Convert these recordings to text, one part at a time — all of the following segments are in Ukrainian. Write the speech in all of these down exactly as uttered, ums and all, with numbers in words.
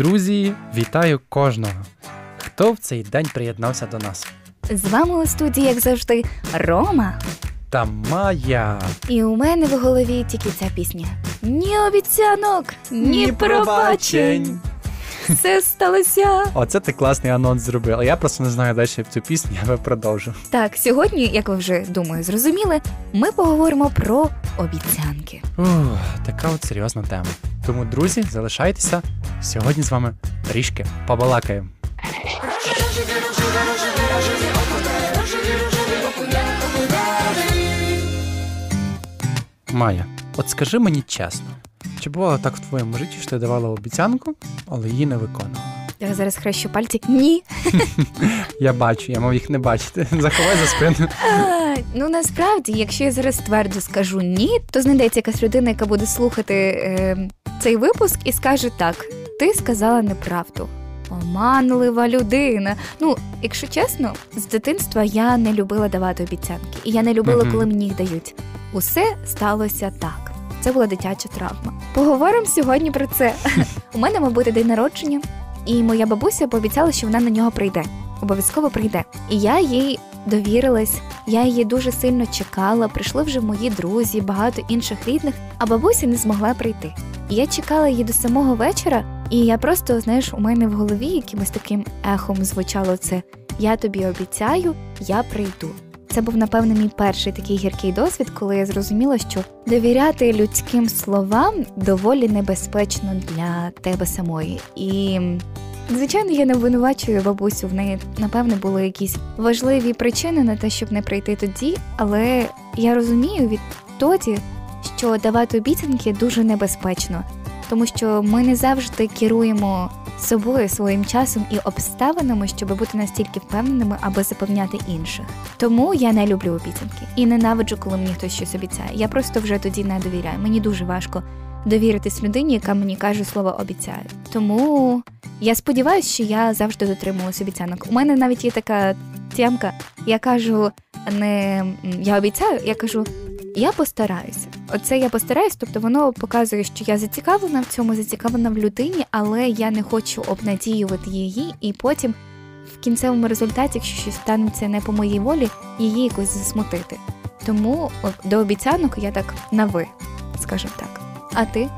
Друзі, вітаю кожного, хто в цей день приєднався до нас. З вами у студії, як завжди, Рома та Майя. І у мене в голові тільки ця пісня. Ні обіцянок, ні, ні пробачень. Все сталося. Оце ти класний анонс зробила. Я просто не знаю далі цю пісню, але продовжу. Так, сьогодні, як ви вже, думаю, зрозуміли, ми поговоримо про обіцянки. Ух, така от серйозна тема. Тому, друзі, залишайтеся. Сьогодні з вами трішки побалакаємо. Майя, от скажи мені чесно, чи бувало так в твоєму житті, що ти давала обіцянку, але її не виконувала? Я зараз хрещу пальці. Ні. Я бачу, я мав їх не бачити. Заховай за спину. А, ну, насправді, якщо я зараз твердо скажу ні, то знайдеться якась людина, яка буде слухати е, цей випуск і скаже так, ти сказала неправду. Оманлива людина. Ну, якщо чесно, з дитинства я не любила давати обіцянки. І я не любила, mm-hmm. коли мені їх дають. Усе сталося так. Це була дитяча травма. Поговоримо сьогодні про це. У мене мав бути день народження, і моя бабуся пообіцяла, що вона на нього прийде. Обов'язково прийде. І я їй довірилась, я її дуже сильно чекала, прийшли вже мої друзі, багато інших рідних, а бабуся не змогла прийти. І я чекала її до самого вечора, і я просто, знаєш, у мене в голові якимось таким ехом звучало це «Я тобі обіцяю, я прийду». Це був, напевно, мій перший такий гіркий досвід, коли я зрозуміла, що довіряти людським словам доволі небезпечно для тебе самої. І, звичайно, я не обвинувачую бабусю, в неї, напевно, були якісь важливі причини на те, щоб не прийти тоді, але я розумію відтоді, що давати обіцянки дуже небезпечно, тому що ми не завжди керуємо собою, своїм часом і обставинами, щоб бути настільки впевненими, аби запевняти інших. Тому я не люблю обіцянки і ненавиджу, коли мені хтось щось обіцяє. Я просто вже тоді не довіряю. Мені дуже важко довіритись людині, яка мені каже слово «обіцяю». Тому я сподіваюся, що я завжди дотримуюсь обіцянок. У мене навіть є така тємка, я кажу не «я обіцяю», я кажу «я постараюся». Оце «я постараюсь», тобто воно показує, що я зацікавлена в цьому, зацікавлена в людині, але я не хочу обнадіювати її, і потім в кінцевому результаті, якщо щось станеться не по моїй волі, її якось засмутити. Тому до обіцянок я так на «ви», скажімо так. А ти?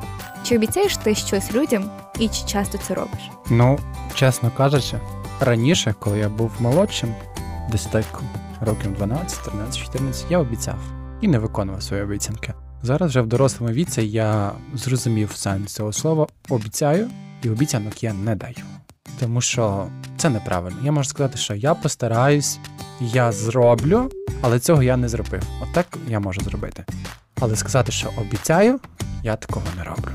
Чи обіцяєш ти щось людям і чи часто це робиш? Ну, чесно кажучи, раніше, коли я був молодшим, десь так років дванадцять, тринадцять, чотирнадцять, я обіцяв і не виконував свої обіцянки. Зараз вже в дорослому віці я зрозумів сенс цього слова «обіцяю» і обіцянок я не даю. Тому що це неправильно. Я можу сказати, що я постараюсь, я зроблю, але цього я не зробив. Отак я можу зробити. Але сказати, що «обіцяю», я такого не роблю.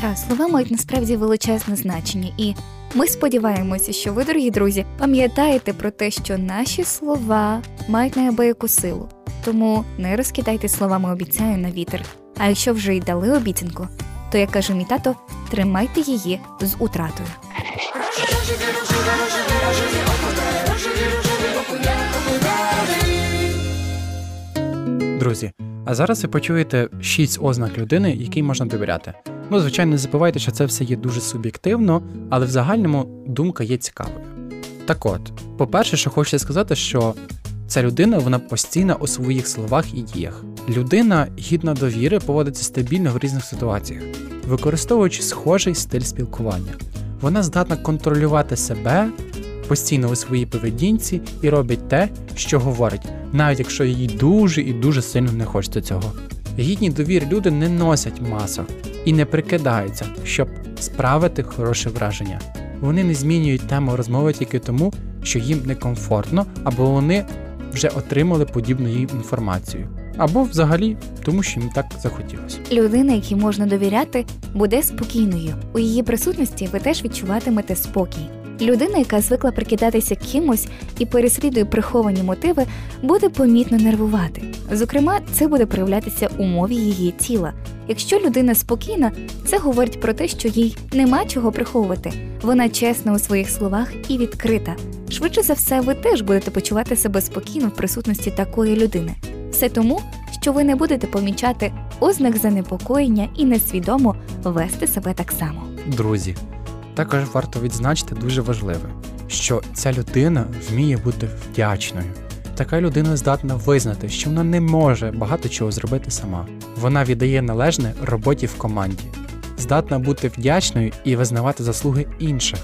Так, слова мають насправді величезне значення. І ми сподіваємося, що ви, дорогі друзі, пам'ятаєте про те, що наші слова мають неабияку силу. Тому не розкидайте словами «обіцяю» на вітер. А якщо вже й дали обіцянку, то, як каже мій тато, тримайте її з утратою. Друзі, а зараз ви почуєте шість ознак людини, якій можна довіряти. Ну, звичайно, не забувайте, що це все є дуже суб'єктивно, але в загальному думка є цікавою. Так от, по-перше, що хочеться сказати, що ця людина, вона постійна у своїх словах і діях. Людина, гідна довіри, поводиться стабільно в різних ситуаціях, використовуючи схожий стиль спілкування. Вона здатна контролювати себе постійно у своїй поведінці і робить те, що говорить, навіть якщо їй дуже і дуже сильно не хочеться цього. Гідні довіри люди не носять масок і не прикидаються, щоб справити хороше враження. Вони не змінюють тему розмови тільки тому, що їм некомфортно, або вони вже отримали подібну їй інформацію. Або взагалі тому, що їм так захотілося. Людина, якій можна довіряти, буде спокійною. У її присутності ви теж відчуватимете спокій. Людина, яка звикла прикидатися кимось і переслідує приховані мотиви, буде помітно нервувати. Зокрема, це буде проявлятися у мові її тіла. Якщо людина спокійна, це говорить про те, що їй нема чого приховувати. Вона чесна у своїх словах і відкрита. Швидше за все, ви теж будете почувати себе спокійно в присутності такої людини. Все тому, що ви не будете помічати ознак занепокоєння і несвідомо вести себе так само. Друзі, Також варто відзначити дуже важливе, що ця людина вміє бути вдячною. Така людина здатна визнати, що вона не може багато чого зробити сама. Вона віддає належне роботі в команді. Здатна бути вдячною і визнавати заслуги інших.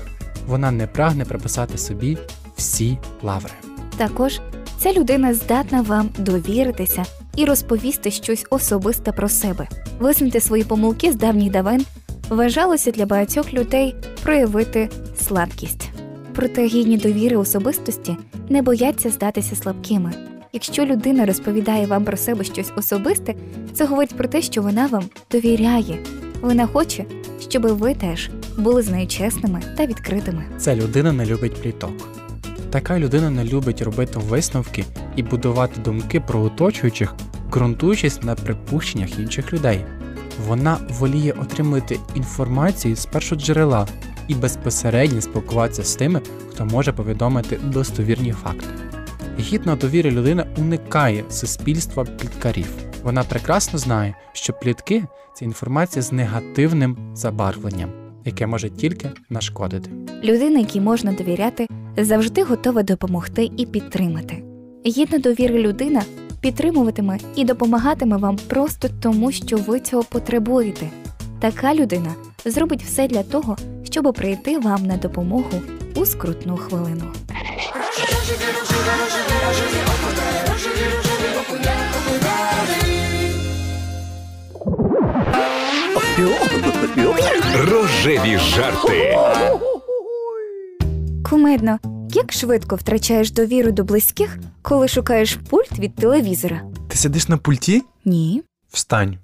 Вона не прагне приписати собі всі лаври. Також ця людина здатна вам довіритися і розповісти щось особисте про себе. Визнати свої помилки з давніх давен вважалося для багатьох людей проявити слабкість. Проте гідні довіри особистості не бояться здатися слабкими. Якщо людина розповідає вам про себе щось особисте, це говорить про те, що вона вам довіряє. Вона хоче, щоб ви теж були з нею чесними та відкритими. Ця людина не любить пліток. Така людина не любить робити висновки і будувати думки про оточуючих, ґрунтуючись на припущеннях інших людей. Вона воліє отримати інформацію з першоджерела і безпосередньо спілкуватися з тими, хто може повідомити достовірні факти. Гідна довіри людина уникає суспільства пліткарів. Вона прекрасно знає, що плітки – це інформація з негативним забарвленням, яке може тільки нашкодити. Людина, якій можна довіряти, завжди готова допомогти і підтримати. Гідна довіри людина підтримуватиме і допомагатиме вам просто тому, що ви цього потребуєте. Така людина зробить все для того, щоб прийти вам на допомогу у скрутну хвилину. Рожеві жарти. Кумедно, як швидко втрачаєш довіру до близьких, коли шукаєш пульт від телевізора? Ти сидиш на пульті? Ні. Встань.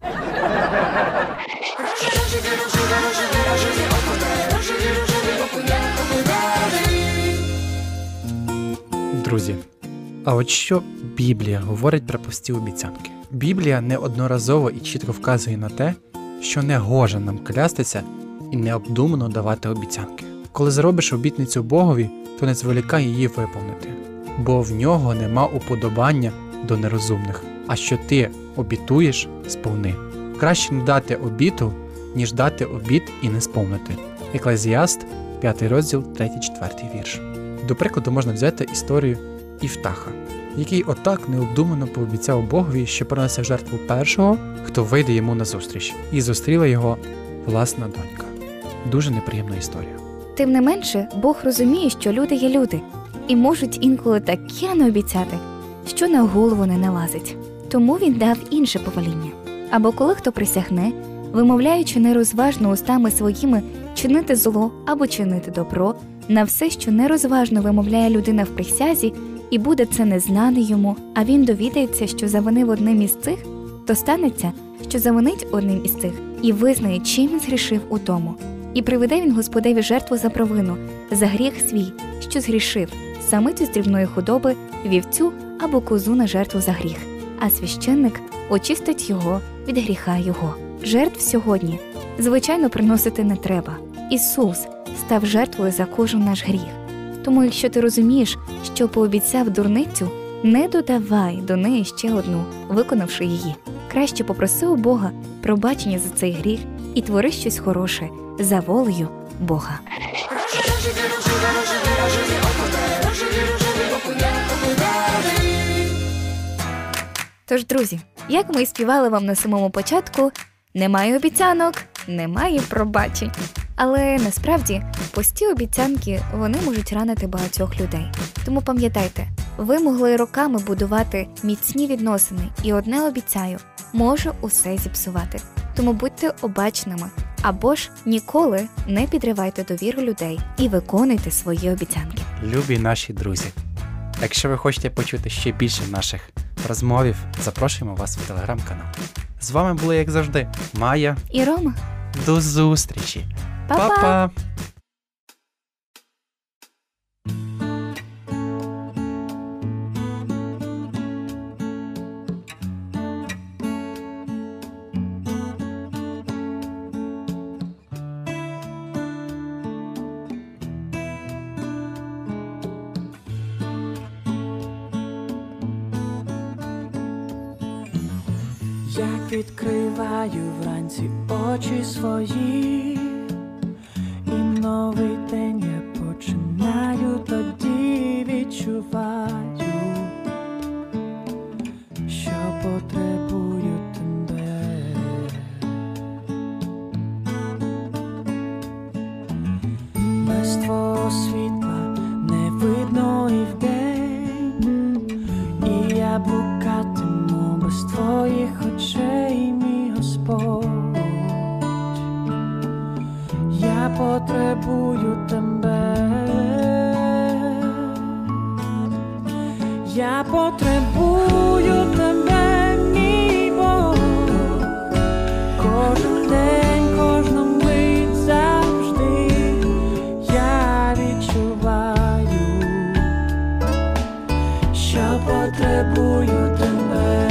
Друзі, а от що Біблія говорить про пусті обіцянки? Біблія неодноразово і чітко вказує на те, що не гоже нам клястися і необдумано давати обіцянки. Коли зробиш обітницю Богові, то не зволікай її виповнити, бо в нього нема уподобання до нерозумних. А що ти обітуєш, сповни. Краще не дати обіту, ніж дати обіт і не сповнити. Еклезіаст, п'ятий розділ, третій-четвертий вірш. До прикладу можна взяти історію Іфтаха, який отак необдумано пообіцяв Богові, що принесе в жертву першого, хто вийде йому назустріч, і зустріла його власна донька. Дуже неприємна історія. Тим не менше, Бог розуміє, що люди є люди, і можуть інколи таке не обіцяти, що на голову не налазить. Тому він дав інше повеління. Або коли хто присягне, вимовляючи нерозважно устами своїми чинити зло або чинити добро, на все, що нерозважно вимовляє людина в присязі, і буде це незнане йому, а він довідається, що завинив одним із цих, то станеться, що завинить одним із цих, і визнає, чим він згрішив у тому. І приведе він Господеві жертву за провину, за гріх свій, що згрішив, самицю з дрібної худоби, вівцю або козу на жертву за гріх, а священник очистить його від гріха його. Жертв сьогодні, звичайно, приносити не треба. Ісус став жертвою за кожен наш гріх. Тому якщо ти розумієш, що пообіцяв дурницю, не додавай до неї ще одну, виконавши її. Краще попроси у Бога пробачення за цей гріх і твори щось хороше за волею Бога. Тож, друзі, як ми і співали вам на самому початку, немає обіцянок, немає пробачень. Але насправді пусті обіцянки, вони можуть ранити багатьох людей. Тому пам'ятайте, ви могли роками будувати міцні відносини, і одне обіцяю, може усе зіпсувати. Тому будьте обачними, або ж ніколи не підривайте довіру людей і виконуйте свої обіцянки. Любі наші друзі, якщо ви хочете почути ще більше наших розмовів, запрошуємо вас в телеграм-канал. З вами були, як завжди, Майя і Рома. До зустрічі! Па-па! Як відкриваю вранці очі свої, новий Я потребую тебе, мій Бог, кожен день, кожну мить, завжди я відчуваю, що потребую тебе.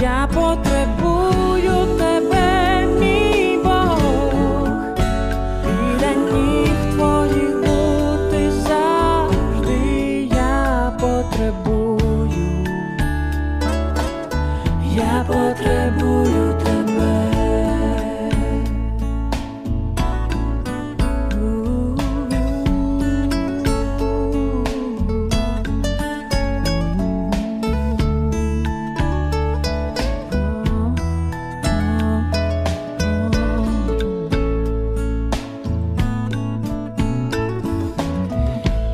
Я потребую тебе. Я потребую тебе.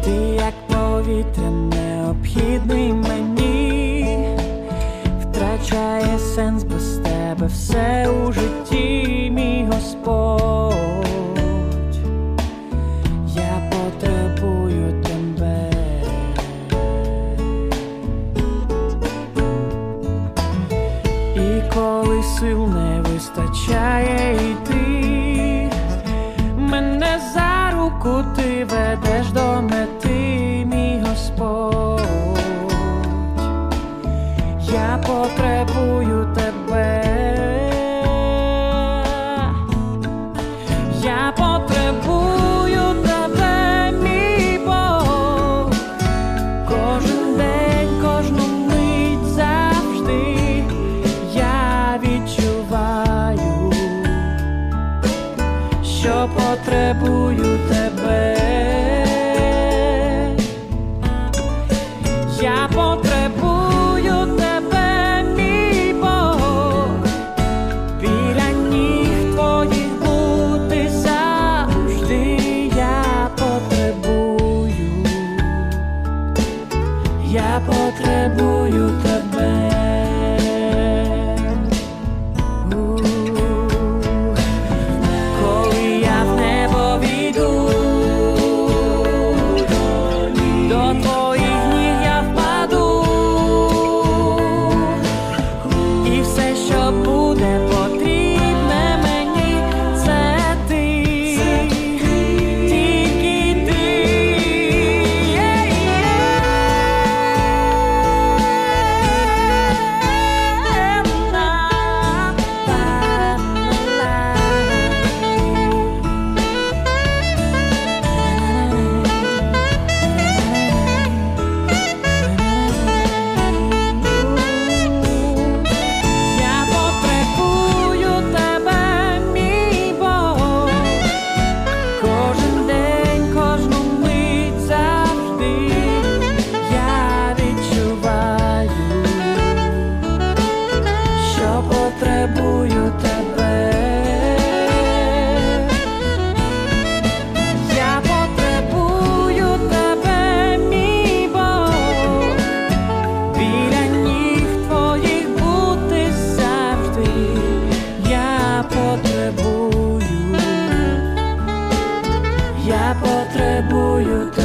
Ти як повітря необхідний мені, втрачає сенс без тебе все у житті, мій Господь. Я потребую тебе. І коли сил не вистачає йти, мене за руку ти ведеш до мети, мій Господь. Я потребую тебе. Я потребую тебе, мій Бог. Кожен день, кожну мить, завжди я відчуваю, що потребую тебе. Я потребую. Я потребую тебе. У-у-у. Коли я в небо війду, до твоїх ніг я впаду, і все, що буде потрібне мені, це ти, тільки ти. Я потребую тебе, мій Бог, кожен день, кожну мить, завжди я відчуваю, що потребую тебе. Я потребую тебе, мій Бог, біля ніг твоїх бути завжди. Я потребую, я потребую тебе.